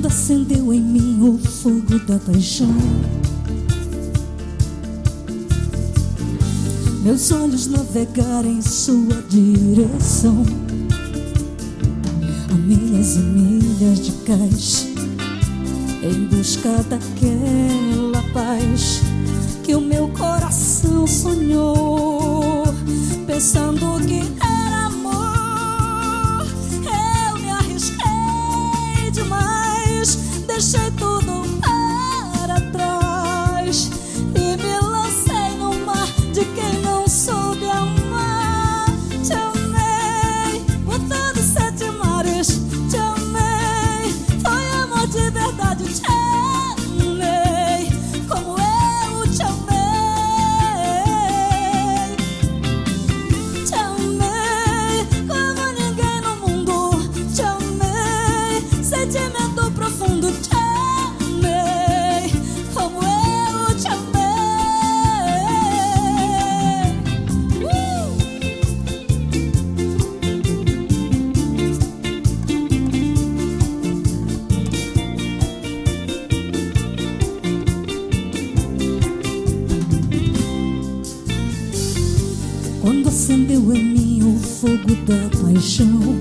quando acendeu em mim o fogo da paixão. Meus olhos navegaram em sua direção, a milhas e milhas de cais, em busca daquela paz que o meu coração sonhou, pensando que era amor. Eu me arrisquei demais, deixei tudo para trás e me lancei no mar de quem não soube amar. Te amei, botando 7 mares. Te amei, foi amor de verdade. Te acendeu em mim o fogo da paixão.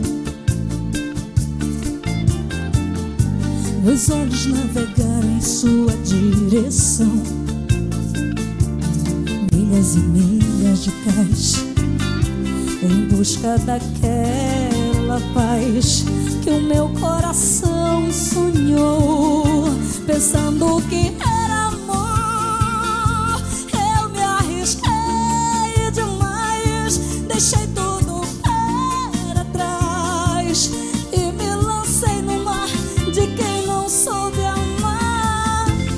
Meus olhos navegaram em sua direção, milhas e milhas de cais, em busca daquela paz que o meu coração sonhou, pensando que era amor. Eu me arrisquei demais, deixei tudo para trás e me lancei no mar de quem não soube amar.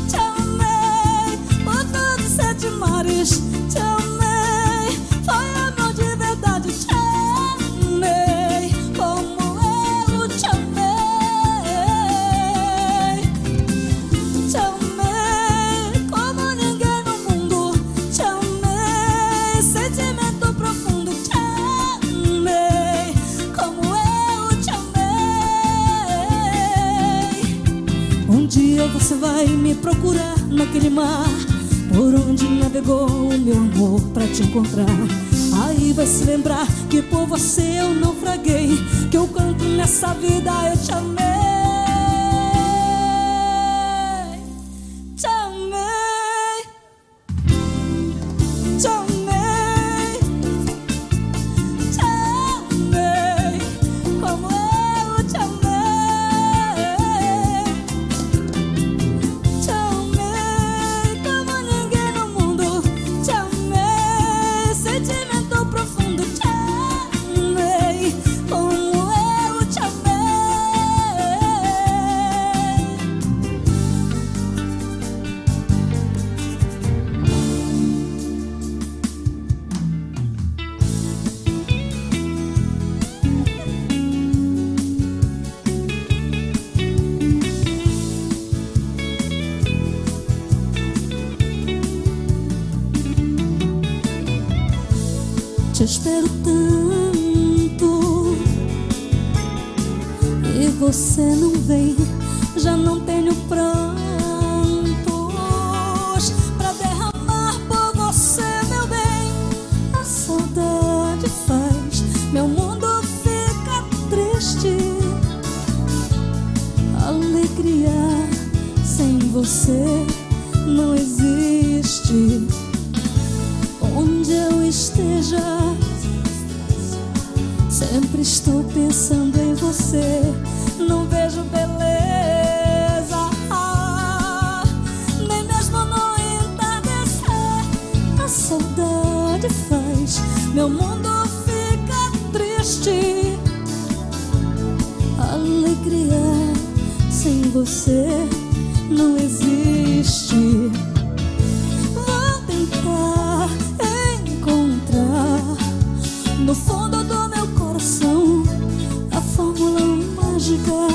Te amei por todos os 7 mares. Te amei, foi amor de verdade. Te amei como eu te amei. Te amei como ninguém no mundo. Te amei, sentimento profundo. Te amei como eu te amei. Um dia você vai me procurar naquele mar por onde navegou o meu amor pra te encontrar. Aí vai se lembrar que por você eu naufraguei, que eu canto nessa vida, eu te amei. Te amei, te amei, te amei, como eu te amei. Te espero tanto e você não vem. Já não tenho prantos pra derramar por você, meu bem. A saudade faz meu mundo fica triste. Alegria sem você não existe. Onde eu esteja, sempre estou pensando em você. Não vejo beleza, nem mesmo no entardecer. A saudade faz meu mundo fica triste. Alegria sem você não existe. Vou tentar no fundo do meu coração a fórmula mágica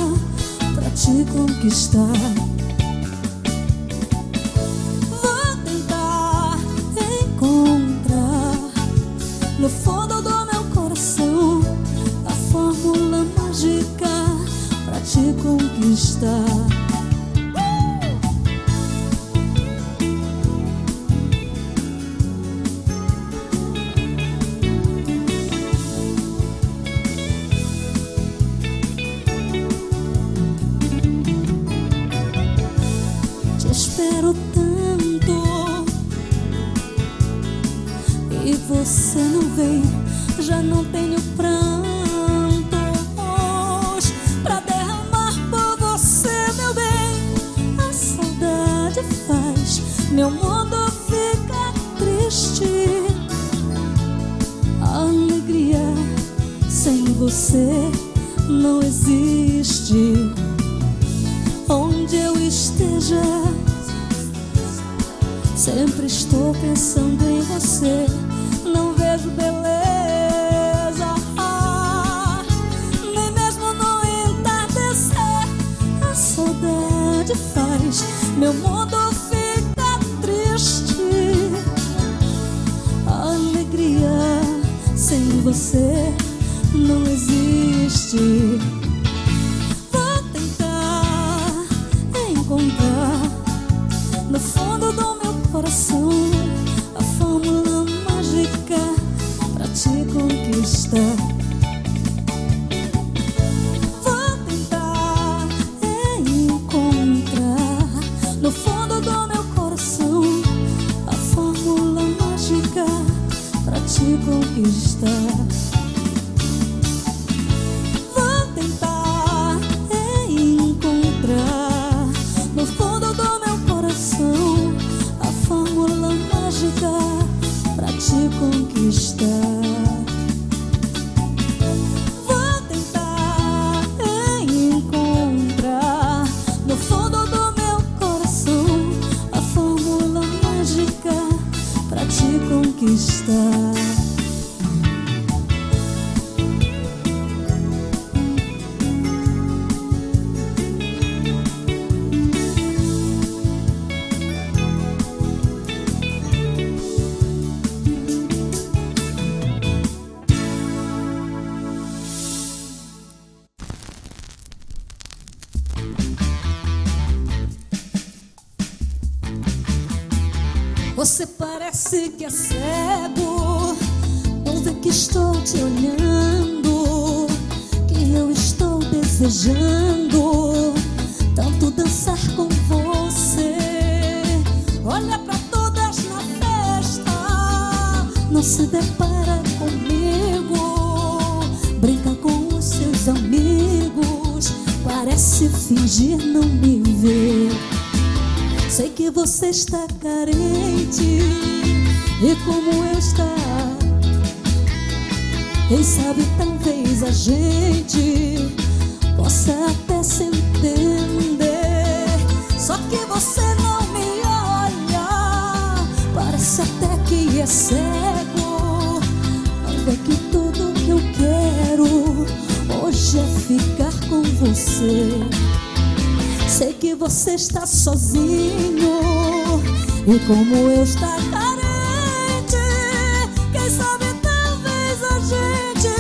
pra te conquistar. Vou tentar encontrar no fundo do meu coração a fórmula mágica pra te te conquistar. Te espero tanto e você não vem, já não tenho pranto . Meu mundo fica triste. A alegria sem você não existe. Onde eu esteja, sempre estou pensando em você. Não vejo beleza, nem mesmo no entardecer. A saudade faz meu mundo ficar triste. A alegria sem você não existe. Vou tentar encontrar no fundo do meu coração a fórmula mágica pra te conquistar. Vou tentar encontrar no fundo do meu a fórmula mágica pra te conquistar. Vou tentar encontrar no fundo do meu coração a fórmula mágica pra te conquistar. Conquistar. Você parece que é cego, onde que estou te olhando, que eu estou desejando tanto dançar com você. Olha pra todas na festa, não se depara comigo, brinca com os seus amigos, parece fingir não me ver. Sei que você está carente e como eu está. Quem sabe talvez a gente possa até se entender. Só que você não me olha, parece até que é cego. Olha que tudo que eu quero hoje é ficar com você. Sei que você está sozinho e como eu está carente. Quem sabe talvez a gente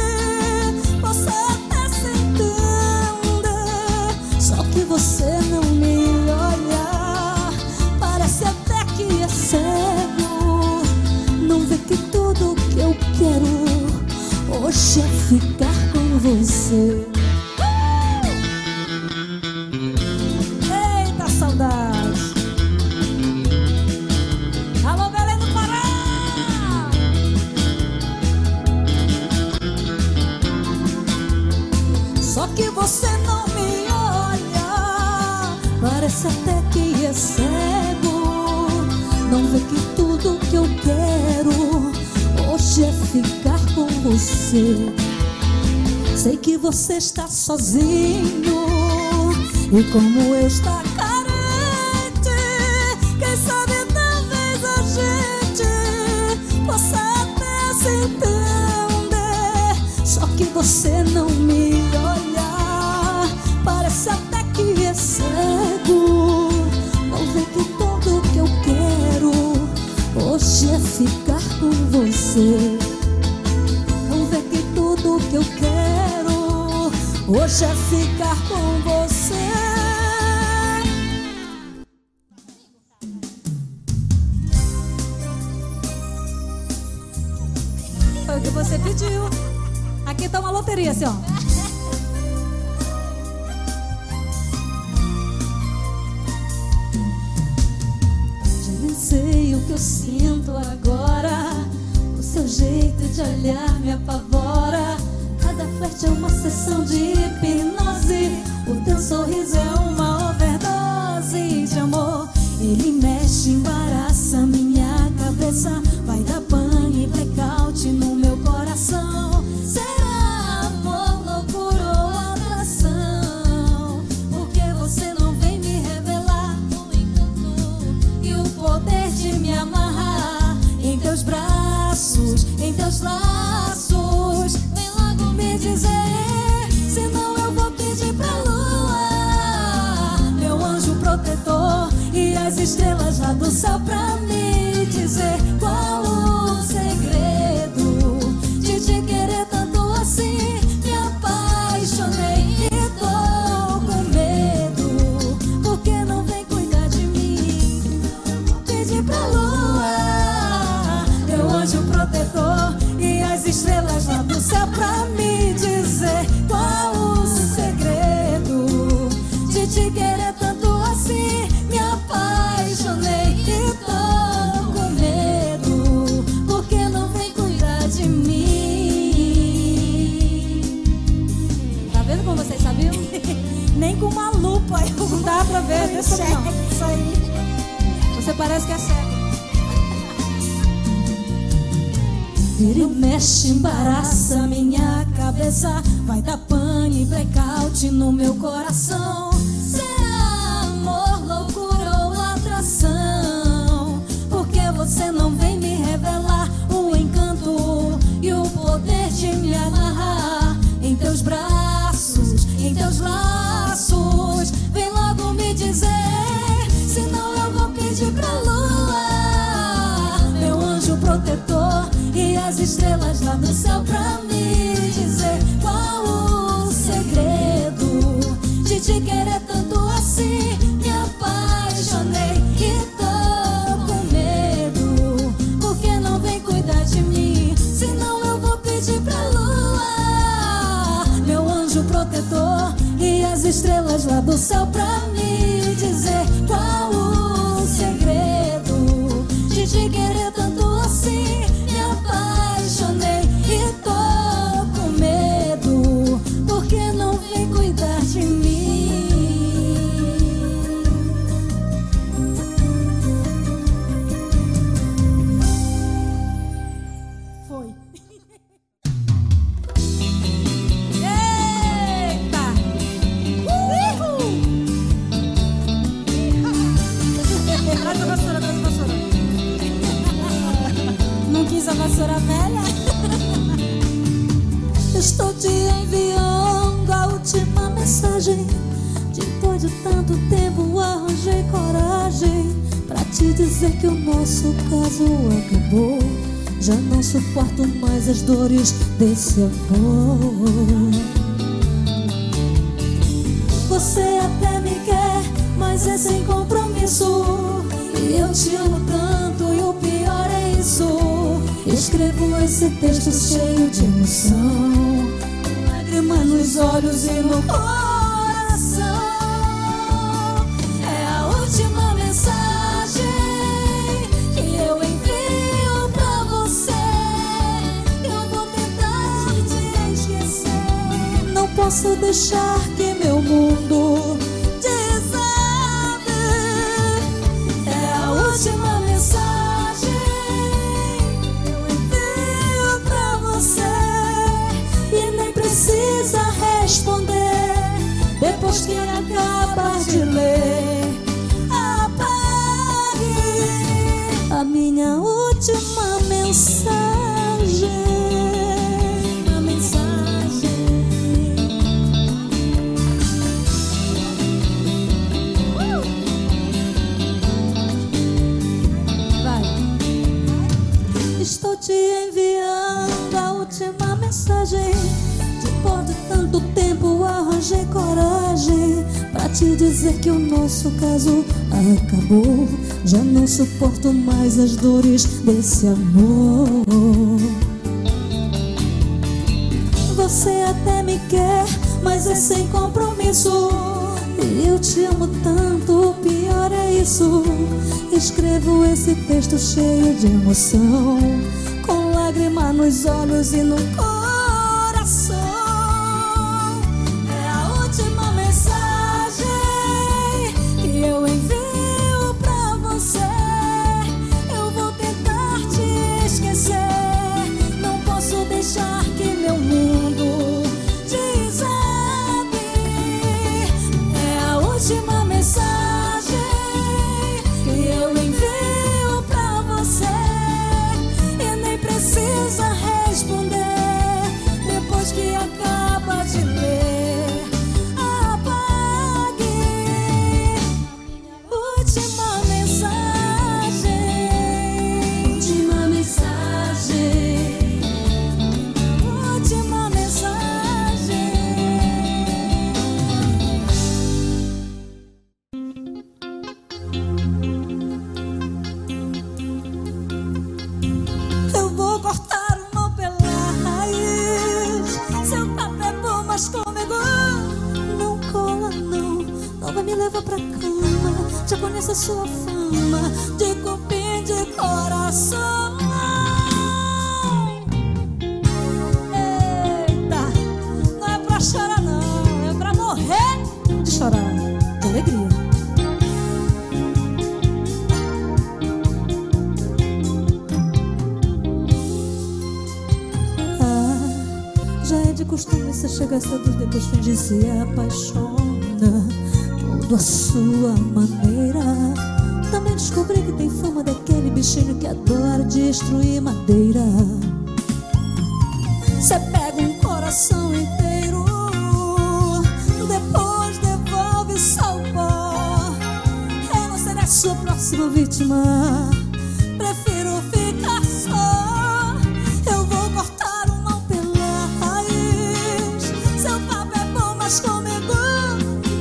possa até se entender. Só que você não me olha, parece até que é cego. Não vê que tudo que eu quero hoje é ficar com você. Que você não me olha, parece até que é cego. Não vê que tudo que eu quero hoje é ficar com você. Sei que você está sozinho e como eu está carente. Quem sabe talvez a gente possa até se entender. Só que você não me olha, parece até que é cego. Não vê que tudo que eu quero hoje é ficar com você. Não vê que tudo que eu quero hoje deixa ficar com você. O que você pediu. Aqui tá uma loteria, assim, ó. Já nem sei o que eu sinto agora. O seu jeito de olhar me apavora. Cada flerte é uma sessão de hipnose. O teu sorriso é uma overdose de amor. Ele mexe, embaraça minha cabeça. Vai dar banho e blackout no meu coração. Será amor, loucura ou atração? Porque você não vem me revelar o encanto e o poder de me amarrar em teus braços, em teus laços. Vem logo me dizer, senão eu vou pedir pra lua, meu anjo protetor, e as estrelas lá do céu pra me dizer qual o segredo de te querer tanto assim. Me apaixonei e tô com medo, porque não vem cuidar de mim. Pedi pra lua, meu anjo protetor, e as estrelas lá do céu pra me dizer qual o segredo de te querer tanto assim. Me apaixonei e tô com medo, porque não vem cuidar de mim. Tá vendo como vocês sabiam? Nem com uma lupa não dá pra ver. Isso aí. Você parece que é cego. Ele mexe, embaraça minha cabeça. Vai dar pane e blackout no meu coração. Porque você não vem me revelar o encanto e o poder de me amarrar em teus braços, em teus laços. Vem logo me dizer, senão eu vou pedir pra lua, meu anjo protetor, e as estrelas lá do céu pra me dizer qual o segredo de te querer tanto assim. Me apaixonei e tô com medo, porque não vem cuidar de mim. Senão eu vou pedir pra lua, meu anjo protetor, e as estrelas lá do céu pra me dizer qual o segredo de te querer tanto assim. Me apaixonei e tô com medo, porque não vem cuidar de mim. A vassoura velha. Estou te enviando a última mensagem. Depois de tanto tempo arranjei coragem pra te dizer que o nosso caso acabou. Já não suporto mais as dores desse amor. Você até me quer, mas é sem compromisso. E eu te amo tanto e o pior é isso. Escrevo esse texto cheio de emoção, lágrimas nos olhos e no coração. É a última mensagem que eu envio pra você. Eu vou tentar te esquecer. Não posso deixar que meu mundo desabe. É a última mensagem. Precisa responder depois que acaba de ler. Apague a minha última mensagem. Uma mensagem. Vai. Estou te enviando a última mensagem. Depois de tanto tempo arranjei coragem pra te dizer que o nosso caso acabou. Já não suporto mais as dores desse amor. Você até me quer, mas é sem compromisso. Eu te amo tanto, o pior é isso. Escrevo esse texto cheio de emoção, com lágrima nos olhos e no coração. É a última mensagem que eu envio pra você. Eu vou tentar te esquecer. Não posso deixar que meu mundo desabe. É a última mensagem que eu envio pra você. E nem precisa responder depois que acaba de ler. Apague. Última mensagem. Última mensagem. Última mensagem. Eu vou cortar o mal pela raiz. Seu café bom, mas comigo não cola não. Não vai me levar pra cama. Já conheço a sua fama de cupim de coração. Eita, não é pra chorar não, é pra morrer de chorar, de alegria. Ah, já é de costume, você chega cedo, depois finge se apaixona, tudo à sua maneira. Também descobri que tem fama daquele bichinho que adora destruir madeira. Você pega um coração inteiro, depois devolve só o pó. Eu não serei a sua próxima vítima, prefiro ficar só. Eu vou cortar o mal pela raiz. Seu papo é bom, mas comigo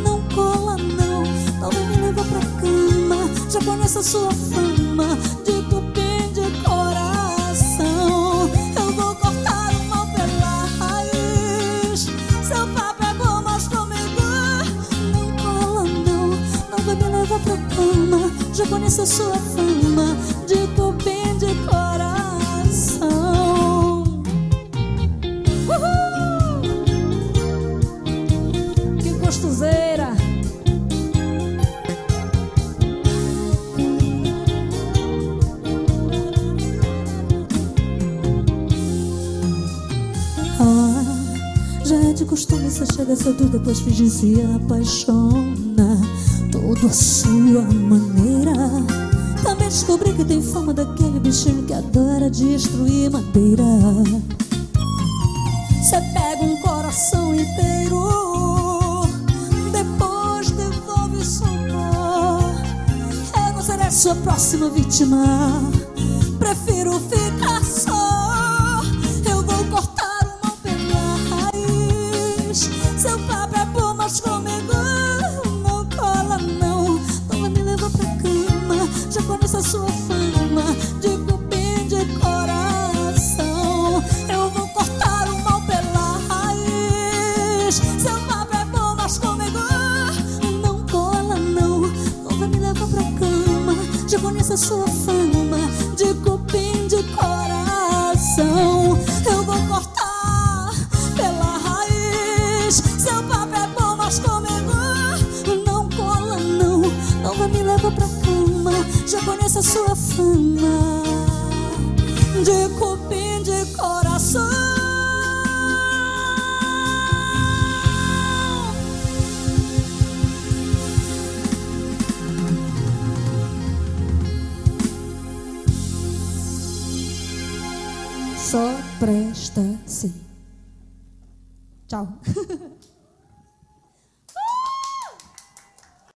não cola não. Talvez me leva pra cama, já conheço a sua fama de cupim de coração. Eu vou cortar o mal pela raiz. Seu papo é bom, mas comigo não cola não. Não vai me levar pra cama, já conheço a sua fama de cupim de coração. Uhul! Que gostoseira! Ah, já é de costume, você chega cedo, depois finge se apaixona, tudo à sua maneira. Também descobri que tem fama daquele bichinho que adora destruir madeira. Você pega um coração inteiro, depois devolve só pó. Eu não serei a sua próxima vítima, prefiro ficar só. Eu vou cortar o mal pela raiz. Seu papo é bom, mas comigo não cola não. Não vai me levar pra cama, já conheço a sua fama de cupim de coração. Eu vou cortar o mal pela raiz. Seu papo é bom, mas comigo não cola não. Não vai me levar pra cama, já conheço a sua fama de cupim de coração. Eu vou cortar pela raiz. Seu papo é bom, mas comigo não cola não. Não vai me levar pra cama, já conheço a sua fama de cupim de coração. Só presta-se. Tchau.